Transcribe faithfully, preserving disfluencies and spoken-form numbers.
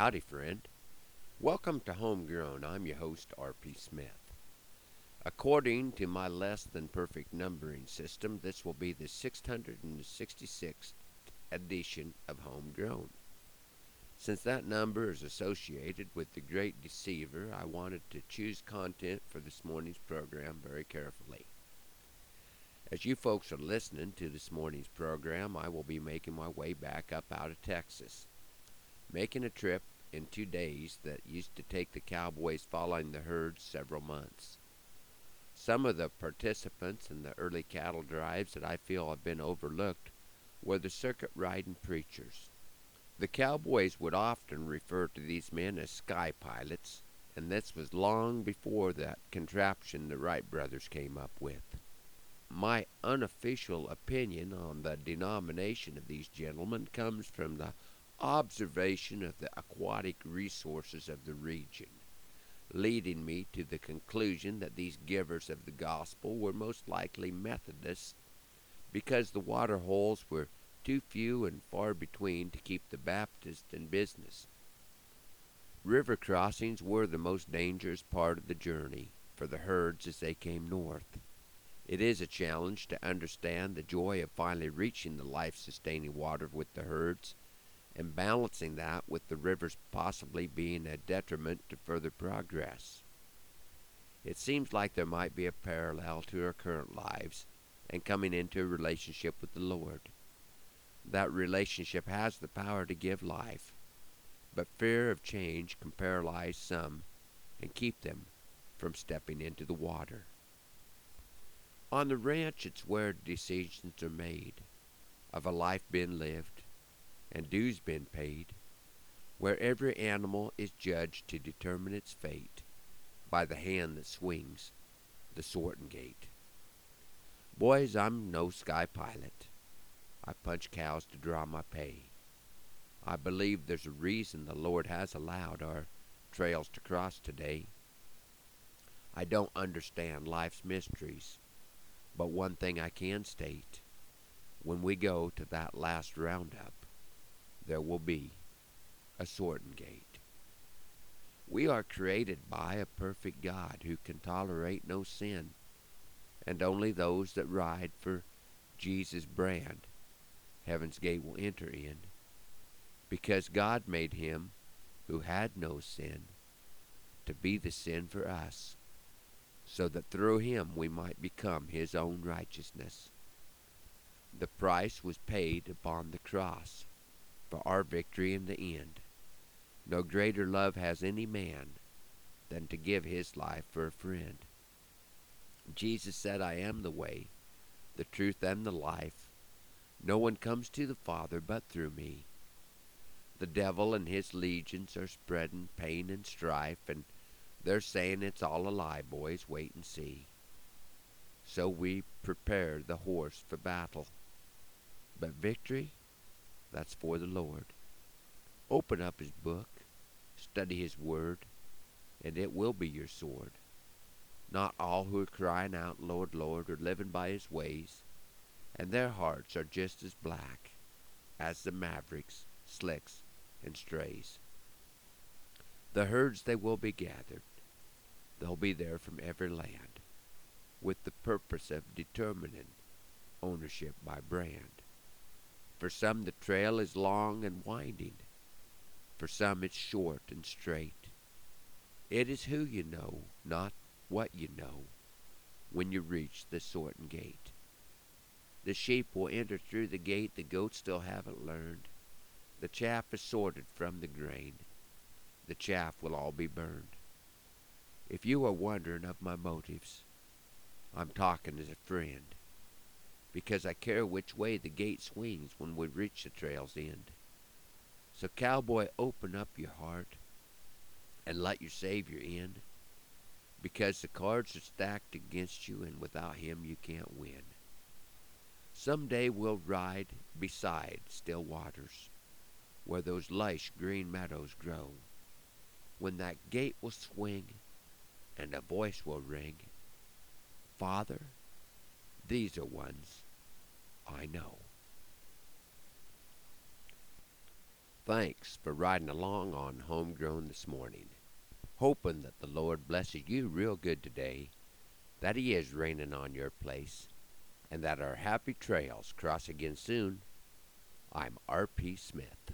Howdy, friend. Welcome to Homegrown. I'm your host, R P Smith. According to my less than perfect numbering system, this will be the six hundred sixty-sixth edition of Homegrown. Since that number is associated with the Great Deceiver, I wanted to choose content for this morning's program very carefully. As you folks are listening to this morning's program, I will be making my way back up out of Texas, making a trip in two days that used to take the cowboys following the herd several months. Some of the participants in the early cattle drives that I feel have been overlooked were the circuit-riding preachers. The cowboys would often refer to these men as sky pilots, and this was long before that contraption the Wright brothers came up with. My unofficial opinion on the denomination of these gentlemen comes from the observation of the aquatic resources of the region, leading me to the conclusion that these givers of the gospel were most likely Methodists, because the water holes were too few and far between to keep the Baptists in business. River crossings were the most dangerous part of the journey for the herds as they came north. It is a challenge to understand the joy of finally reaching the life-sustaining water with the herds, and balancing that with the rivers possibly being a detriment to further progress. It seems like there might be a parallel to our current lives and coming into a relationship with the Lord. That relationship has the power to give life, but fear of change can paralyze some and keep them from stepping into the water. On the ranch, it's where decisions are made, of a life being lived, and dues been paid, where every animal is judged to determine its fate by the hand that swings the sorting gate. Boys, I'm no sky pilot. I punch cows to draw my pay. I believe there's a reason the Lord has allowed our trails to cross today. I don't understand life's mysteries, but one thing I can state: when we go to that last roundup, there will be a sorting gate. We are created by a perfect God who can tolerate no sin, and only those that ride for Jesus' brand, heaven's gate, will enter in, because God made him who had no sin to be the sin for us, so that through him we might become his own righteousness. The price was paid upon the cross for our victory in the end. No greater love has any man than to give his life for a friend. Jesus said, "I am the way, the truth, and the life. No one comes to the Father but through me." The devil and his legions are spreading pain and strife, and they're saying it's all a lie, boys. Wait and see. So we prepare the horse for battle. But victory? That's for the Lord. Open up his book, study his word, and it will be your sword. Not all who are crying out, "Lord, Lord," are living by his ways, and their hearts are just as black as the mavericks, slicks, and strays. The herds, they will be gathered. They'll be there from every land, with the purpose of determining ownership by brand. For some, the trail is long and winding. For some, it's short and straight. It is who you know, not what you know, when you reach the sorting gate. The sheep will enter through the gate the goats still haven't learned. The chaff is sorted from the grain. The chaff will all be burned. If you are wondering of my motives, I'm talking as a friend, because I care which way the gate swings when we reach the trail's end. So cowboy, open up your heart and let your Savior in, because the cards are stacked against you, and without him you can't win. Someday we'll ride beside still waters, where those lush green meadows grow, when that gate will swing and a voice will ring, "Father, these are ones I know." Thanks for riding along on Homegrown this morning. Hoping that the Lord blesses you real good today, that He is raining on your place, and that our happy trails cross again soon. I'm R P Smith.